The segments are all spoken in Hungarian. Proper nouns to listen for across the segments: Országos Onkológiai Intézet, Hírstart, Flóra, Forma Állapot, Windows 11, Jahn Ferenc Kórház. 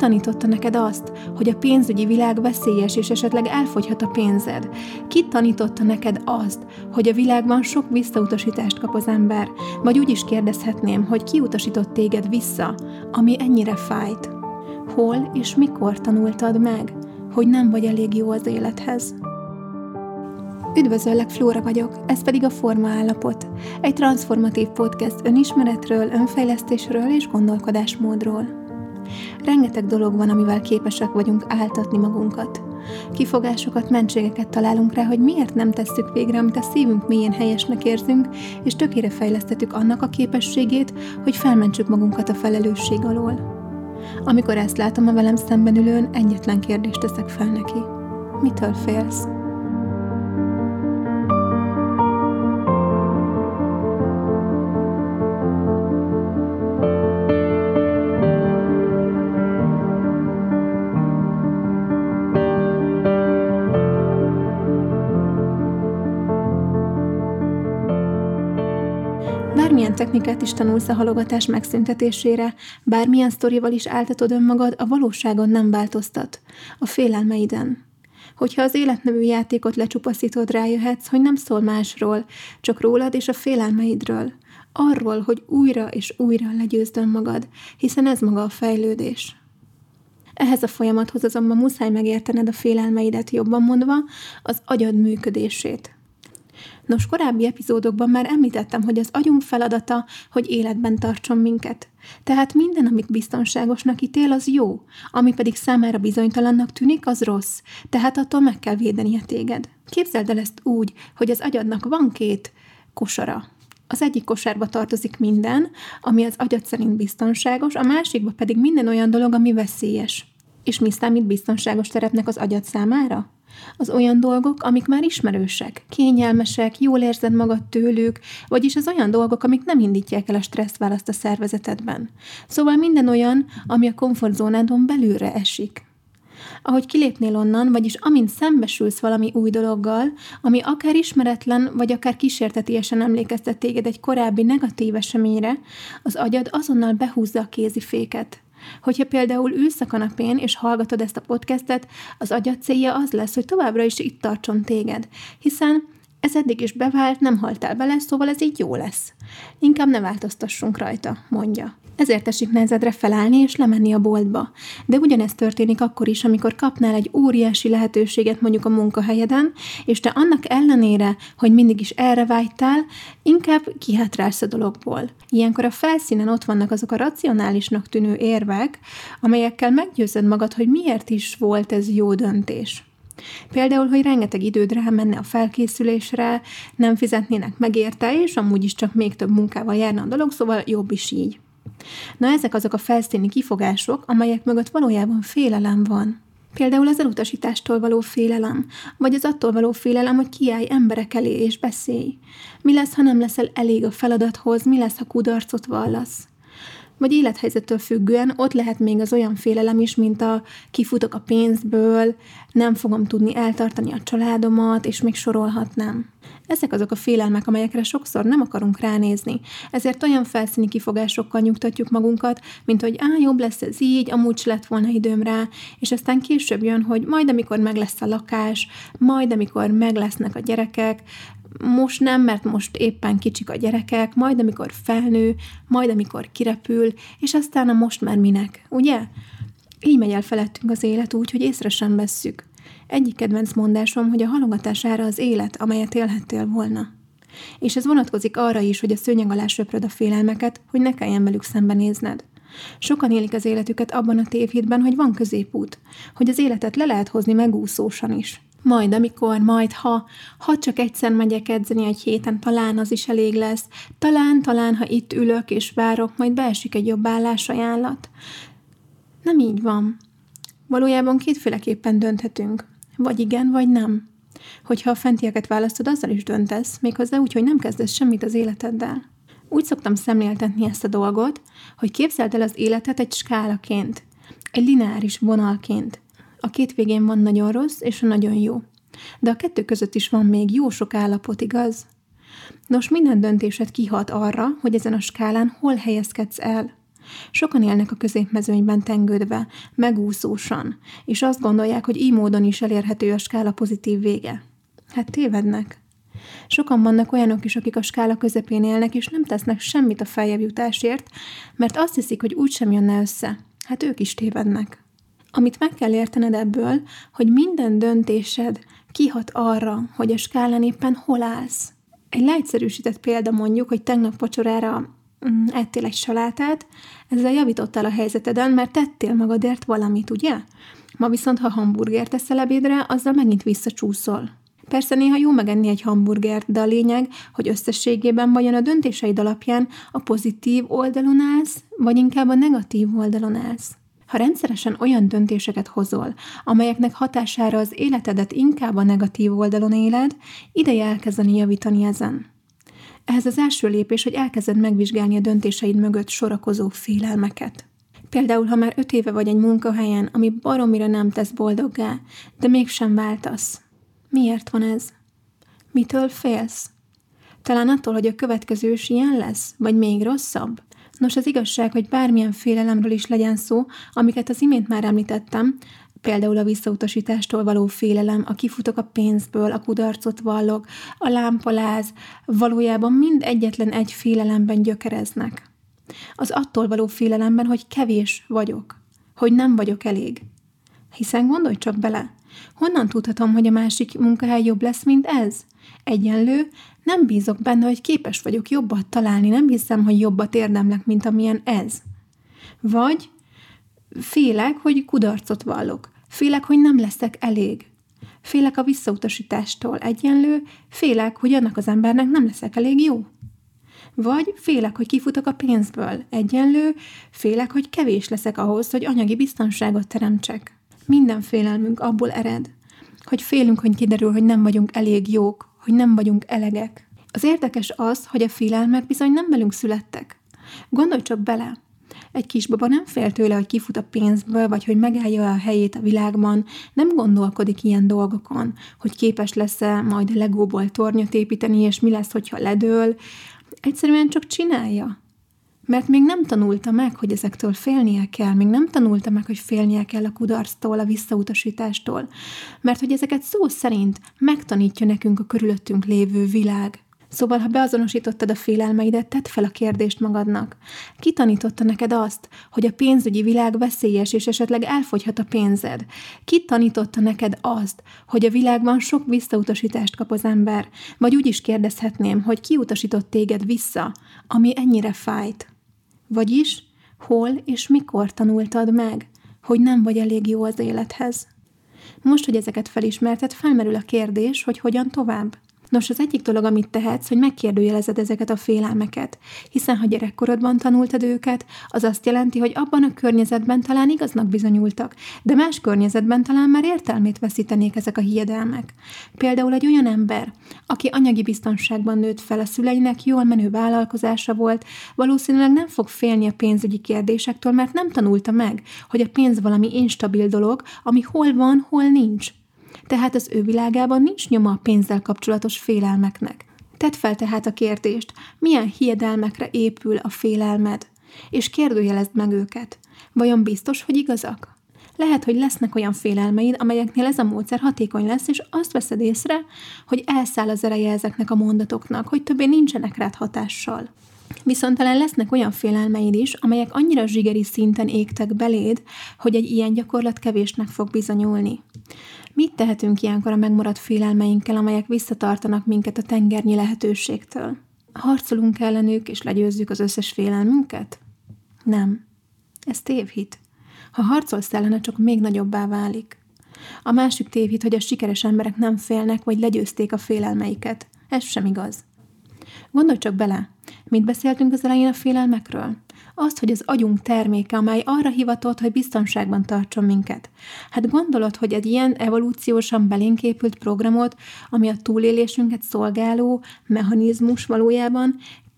tanította neked azt, hogy a pénzügyi világ veszélyes, és esetleg elfogyhat a pénzed? Ki tanította neked azt, hogy a világban sok visszautasítást kap az ember? Vagy úgy is kérdezhetném, hogy ki utasított téged vissza, ami ennyire fájt? Hol és mikor tanultad meg, hogy nem vagy elég jó az élethez? Üdvözöllek, Flóra vagyok, ez pedig a Forma Állapot. Egy transformatív podcast önismeretről, önfejlesztésről és gondolkodásmódról. Rengeteg dolog van, amivel képesek vagyunk áltatni magunkat. Kifogásokat, mentségeket találunk rá, hogy miért nem tesszük végre, amit a szívünk mélyén helyesnek érzünk, és tökére fejlesztettük annak a képességét, hogy felmentsük magunkat a felelősség alól. Amikor ezt látom a velem szemben ülőn, egyetlen kérdést teszek fel neki. Mitől félsz? Bármilyen technikát is tanulsz a halogatás megszüntetésére, bármilyen sztorival is áltatod önmagad, a valóságon nem változtat, a félelmeiden. Hogyha az életnevű játékot lecsupaszítod, rájöhetsz, hogy nem szól másról, csak rólad és a félelmeidről. Arról, hogy újra és újra legyőzd önmagad, hiszen ez maga a fejlődés. Ehhez a folyamathoz azonban muszáj megértened a félelmeidet, jobban mondva, az agyad működését. Nos, korábbi epizódokban már említettem, hogy az agyunk feladata, hogy életben tartson minket. Tehát minden, amit biztonságosnak ítél, az jó, ami pedig számára bizonytalannak tűnik, az rossz, tehát attól meg kell védenie téged. Képzeld el ezt úgy, hogy az agyadnak van két kosara. Az egyik kosárba tartozik minden, ami az agyad szerint biztonságos, a másikba pedig minden olyan dolog, ami veszélyes. És mi számít biztonságos terepnek az agyad számára? Az olyan dolgok, amik már ismerősek, kényelmesek, jól érzed magad tőlük, vagyis az olyan dolgok, amik nem indítják el a stresszválaszt a szervezetedben. Szóval minden olyan, ami a komfortzónádon belülre esik. Ahogy kilépnél onnan, vagyis amint szembesülsz valami új dologgal, ami akár ismeretlen, vagy akár kísértetiesen emlékeztet téged egy korábbi negatív eseményre, az agyad azonnal behúzza a kéziféket. Hogyha például ülsz a kanapén és hallgatod ezt a podcastet, az agyad célja az lesz, hogy továbbra is itt tartson téged, hiszen ez eddig is bevált, nem haltál bele, szóval ez így jó lesz. Inkább ne változtassunk rajta, mondja. Ezért esik nehezedre felállni és lemenni a boltba. De ugyanezt történik akkor is, amikor kapnál egy óriási lehetőséget mondjuk a munkahelyeden, és te annak ellenére, hogy mindig is erre vágytál, inkább kihátrálsz a dologból. Ilyenkor a felszínen ott vannak azok a racionálisnak tűnő érvek, amelyekkel meggyőzöd magad, hogy miért is volt ez jó döntés. Például, hogy rengeteg időd rámenne a felkészülésre, nem fizetnének meg érte, és amúgy is csak még több munkával járna a dolog, szóval jobb is így. Na, ezek azok a felszíni kifogások, amelyek mögött valójában félelem van. Például az elutasítástól való félelem, vagy az attól való félelem, hogy kiállj emberek elé és beszélj. Mi lesz, ha nem leszel elég a feladathoz, mi lesz, ha kudarcot vallasz? Vagy élethelyzettől függően ott lehet még az olyan félelem is, mint a kifutok a pénzből, nem fogom tudni eltartani a családomat, és még sorolhatnám. Ezek azok a félelmek, amelyekre sokszor nem akarunk ránézni, ezért olyan felszíni kifogásokkal nyugtatjuk magunkat, mint hogy jobb lesz ez így, amúgy se lett volna időm rá, és aztán később jön, hogy majd amikor meg lesz a lakás, majd amikor meg lesznek a gyerekek, most nem, mert most éppen kicsik a gyerekek, majd amikor felnő, majd amikor kirepül, és aztán a most már minek, ugye? Így megy el felettünk az élet úgy, hogy észre sem vesszük. Egyik kedvenc mondásom, hogy a halogatás ára az élet, amelyet élhettél volna. És ez vonatkozik arra is, hogy a szőnyeg alá söpröd a félelmeket, hogy ne kelljen velük szembenézned. Sokan élik az életüket abban a tévhitben, hogy van középút, hogy az életet le lehet hozni megúszósan is. Majd amikor, majd ha csak egyszer megyek edzeni egy héten, talán az is elég lesz, talán, ha itt ülök és várok, majd beesik egy jobb állásajánlat. Nem így van. Valójában kétféleképpen dönthetünk. Vagy igen, vagy nem. Hogyha a fentieket választod, azzal is döntesz, méghozzá úgy, hogy nem kezdesz semmit az életeddel. Úgy szoktam szemléltetni ezt a dolgot, hogy képzeld el az életet egy skálaként, egy lineáris vonalként. A két végén van nagyon rossz és a nagyon jó. De a kettő között is van még jó sok állapot, igaz? Nos, minden döntésed kihat arra, hogy ezen a skálán hol helyezkedsz el. Sokan élnek a középmezőnyben tengődve, megúszósan, és azt gondolják, hogy így módon is elérhető a skála pozitív vége. Hát tévednek. Sokan vannak olyanok is, akik a skála közepén élnek, és nem tesznek semmit a feljebb jutásért, mert azt hiszik, hogy úgysem jönne össze. Hát ők is tévednek. Amit meg kell értened ebből, hogy minden döntésed kihat arra, hogy a skálán éppen hol állsz. Egy leegyszerűsített példa mondjuk, hogy tegnap vacsorára ettél egy salátát, ezzel javítottál a helyzeteden, mert tettél magadért valamit, ugye? Ma viszont, ha hamburgert eszel ebédre, azzal megint visszacsúszol. Persze néha jó megenni egy hamburgert, de a lényeg, hogy összességében vajon a döntéseid alapján a pozitív oldalon állsz, vagy inkább a negatív oldalon állsz. Ha rendszeresen olyan döntéseket hozol, amelyeknek hatására az életedet inkább a negatív oldalon éled, ideje elkezdeni javítani ezen. Ehhez az első lépés, hogy elkezded megvizsgálni a döntéseid mögött sorakozó félelmeket. Például, ha már 5 éve vagy egy munkahelyen, ami baromira nem tesz boldoggá, de mégsem váltasz. Miért van ez? Mitől félsz? Talán attól, hogy a következő is ilyen lesz, vagy még rosszabb? Nos, az igazság, hogy bármilyen félelemről is legyen szó, amiket az imént már említettem, például a visszautasítástól való félelem, a kifutok a pénzből, a kudarcot vallok, a lámpaláz, valójában mind egyetlen egy félelemben gyökereznek. Az attól való félelemben, hogy kevés vagyok, hogy nem vagyok elég. Hiszen gondolj csak bele, honnan tudhatom, hogy a másik munkahely jobb lesz, mint ez? Egyenlő, nem bízok benne, hogy képes vagyok jobbat találni, nem hiszem, hogy jobbat érdemlek, mint amilyen ez. Vagy félek, hogy kudarcot vallok, félek, hogy nem leszek elég, félek a visszautasítástól, egyenlő, félek, hogy annak az embernek nem leszek elég jó. Vagy félek, hogy kifutok a pénzből, egyenlő, félek, hogy kevés leszek ahhoz, hogy anyagi biztonságot teremtsek. Minden félelmünk abból ered, hogy félünk, hogy kiderül, hogy nem vagyunk elég jók, hogy nem vagyunk elegek. Az érdekes az, hogy a félelmek bizony nem velünk születtek. Gondolj csak bele! Egy kisbaba nem fél tőle, hogy kifut a pénzből, vagy hogy megállja a helyét a világban, nem gondolkodik ilyen dolgokon, hogy képes lesz-e majd legóból tornyot építeni, és mi lesz, hogyha ledől. Egyszerűen csak csinálja. Mert még nem tanulta meg, hogy ezektől félnie kell, még nem tanulta meg, hogy félnie kell a kudarctól, a visszautasítástól, mert hogy ezeket szó szerint megtanítja nekünk a körülöttünk lévő világ. Szóval, ha beazonosítottad a félelmeidet, tedd fel a kérdést magadnak. Ki tanította neked azt, hogy a pénzügyi világ veszélyes, és esetleg elfogyhat a pénzed? Ki tanította neked azt, hogy a világban sok visszautasítást kap az ember? Vagy úgy is kérdezhetném, hogy ki utasított téged vissza, ami ennyire fájt? Vagyis, hol és mikor tanultad meg, hogy nem vagy elég jó az élethez? Most, hogy ezeket felismerted, felmerül a kérdés, hogy hogyan tovább. Nos, az egyik dolog, amit tehetsz, hogy megkérdőjelezed ezeket a félelmeket, hiszen ha gyerekkorodban tanultad őket, az azt jelenti, hogy abban a környezetben talán igaznak bizonyultak, de más környezetben talán már értelmét veszítenék ezek a hiedelmek. Például egy olyan ember, aki anyagi biztonságban nőtt fel, a szüleinek jól menő vállalkozása volt, valószínűleg nem fog félni a pénzügyi kérdésektől, mert nem tanulta meg, hogy a pénz valami instabil dolog, ami hol van, hol nincs. Tehát az ő világában nincs nyoma a pénzzel kapcsolatos félelmeknek. Tedd fel tehát a kérdést, milyen hiedelmekre épül a félelmed, és kérdőjelezd meg őket. Vajon biztos, hogy igazak? Lehet, hogy lesznek olyan félelmeid, amelyeknél ez a módszer hatékony lesz, és azt veszed észre, hogy elszáll az ereje ezeknek a mondatoknak, hogy többé nincsenek rád hatással. Viszont talán lesznek olyan félelmeid is, amelyek annyira zsigeri szinten égtek beléd, hogy egy ilyen gyakorlat kevésnek fog bizonyulni. Mit tehetünk ilyenkor a megmaradt félelmeinkkel, amelyek visszatartanak minket a tengernyi lehetőségtől? Harcolunk ellenük, és legyőzzük az összes félelmünket? Nem. Ez tévhit. Ha harcolsz ellene, csak még nagyobbá válik. A másik tévhit, hogy a sikeres emberek nem félnek, vagy legyőzték a félelmeiket. Ez sem igaz. Gondolj csak bele, mit beszéltünk az elején a félelmekről? Azt, hogy az agyunk terméke, amely arra hivatott, hogy biztonságban tartson minket. Hát gondolod, hogy egy ilyen evolúciósan belénk épült programot, ami a túlélésünket szolgáló mechanizmus valójában,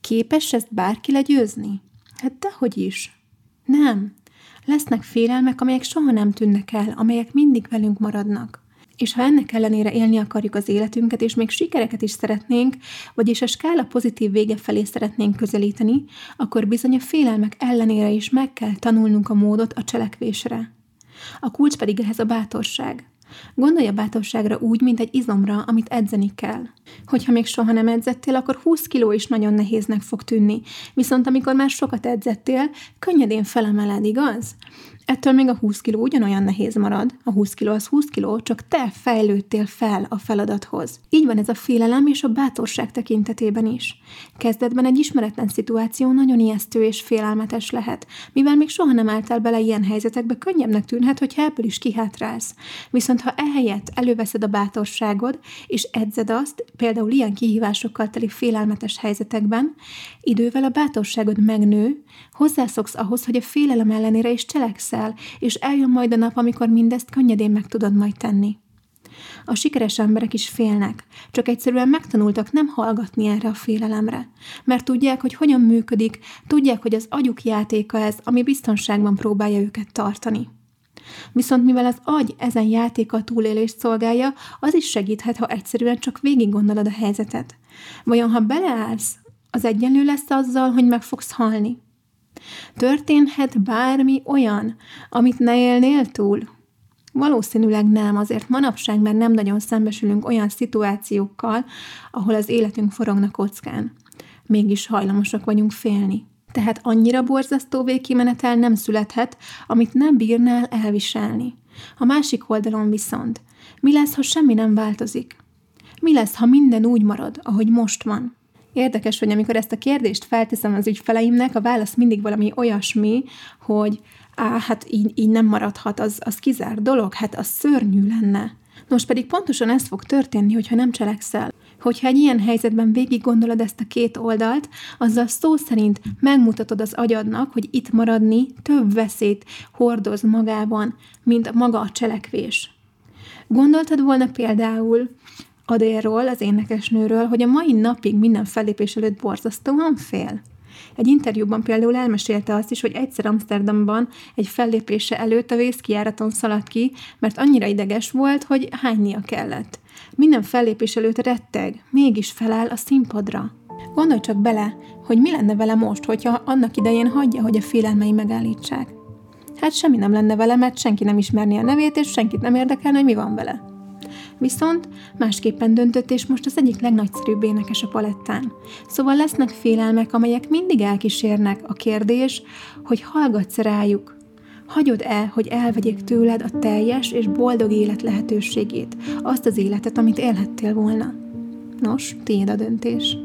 képes ezt bárki legyőzni? Hát dehogy is. Nem. Lesznek félelmek, amelyek soha nem tűnnek el, amelyek mindig velünk maradnak. És ha ennek ellenére élni akarjuk az életünket, és még sikereket is szeretnénk, vagyis a skála pozitív vége felé szeretnénk közelíteni, akkor bizony a félelmek ellenére is meg kell tanulnunk a módot a cselekvésre. A kulcs pedig ehhez a bátorság. Gondolj a bátorságra úgy, mint egy izomra, amit edzeni kell. Hogyha még soha nem edzettél, akkor 20 kiló is nagyon nehéznek fog tűnni, viszont amikor már sokat edzettél, könnyedén felemeled, igaz? Ettől még a 20 kiló ugyanolyan nehéz marad. A 20 kiló az 20 kiló, csak te fejlődtél fel a feladathoz. Így van ez a félelem és a bátorság tekintetében is. Kezdetben egy ismeretlen szituáció nagyon ijesztő és félelmetes lehet. Mivel még soha nem álltál bele ilyen helyzetekbe, könnyebbnek tűnhet, hogyha ebből is kihátrálsz. Viszont ha ehelyett előveszed a bátorságod, és edzed azt, például ilyen kihívásokkal teli félelmetes helyzetekben, idővel a bátorságod megnő, hozzászoksz ahhoz, hogy a félelem ellenére is cselekszel. És eljön majd a nap, amikor mindezt könnyedén meg tudod majd tenni. A sikeres emberek is félnek, csak egyszerűen megtanultak nem hallgatni erre a félelemre, mert tudják, hogy hogyan működik, tudják, hogy az agyuk játéka ez, ami biztonságban próbálja őket tartani. Viszont mivel az agy ezen játéka a túlélést szolgálja, az is segíthet, ha egyszerűen csak végig gondolod a helyzetet. Vajon ha beleállsz, az egyenlő lesz azzal, hogy meg fogsz halni? Történhet bármi olyan, amit ne élnél túl? Valószínűleg nem, azért manapság már nem nagyon szembesülünk olyan szituációkkal, ahol az életünk forogna kockán. Mégis hajlamosak vagyunk félni. Tehát annyira borzasztó végkimenetel nem születhet, amit nem bírnál elviselni. A másik oldalon viszont, mi lesz, ha semmi nem változik? Mi lesz, ha minden úgy marad, ahogy most van? Érdekes, hogy amikor ezt a kérdést felteszem az ügyfeleimnek, a válasz mindig valami olyasmi, hogy így nem maradhat, az kizár dolog, az szörnyű lenne. Nos, pedig pontosan ez fog történni, hogyha nem cselekszel. Hogyha egy ilyen helyzetben végig gondolod ezt a két oldalt, azzal szó szerint megmutatod az agyadnak, hogy itt maradni több veszélyt hordoz magában, mint maga a cselekvés. Gondoltad volna például Adélről, az énekesnőről, hogy a mai napig minden fellépés előtt borzasztóan fél. Egy interjúban például elmesélte azt is, hogy egyszer Amsterdamban egy fellépése előtt a vészkijáraton szaladt ki, mert annyira ideges volt, hogy hánynia kellett. Minden fellépés előtt retteg, mégis feláll a színpadra. Gondolj csak bele, hogy mi lenne vele most, hogyha annak idején hagyja, hogy a félelmei megállítsák. Hát semmi nem lenne vele, mert senki nem ismerné a nevét, és senkit nem érdekelne, hogy mi van vele. Viszont másképpen döntött, és most az egyik legnagyszerűbb énekes a palettán. Szóval lesznek félelmek, amelyek mindig elkísérnek. A kérdés, hogy hallgatsz rájuk. Hagyod-e, hogy elvegyék tőled a teljes és boldog élet lehetőségét, azt az életet, amit élhettél volna? Nos, tiéd a döntés.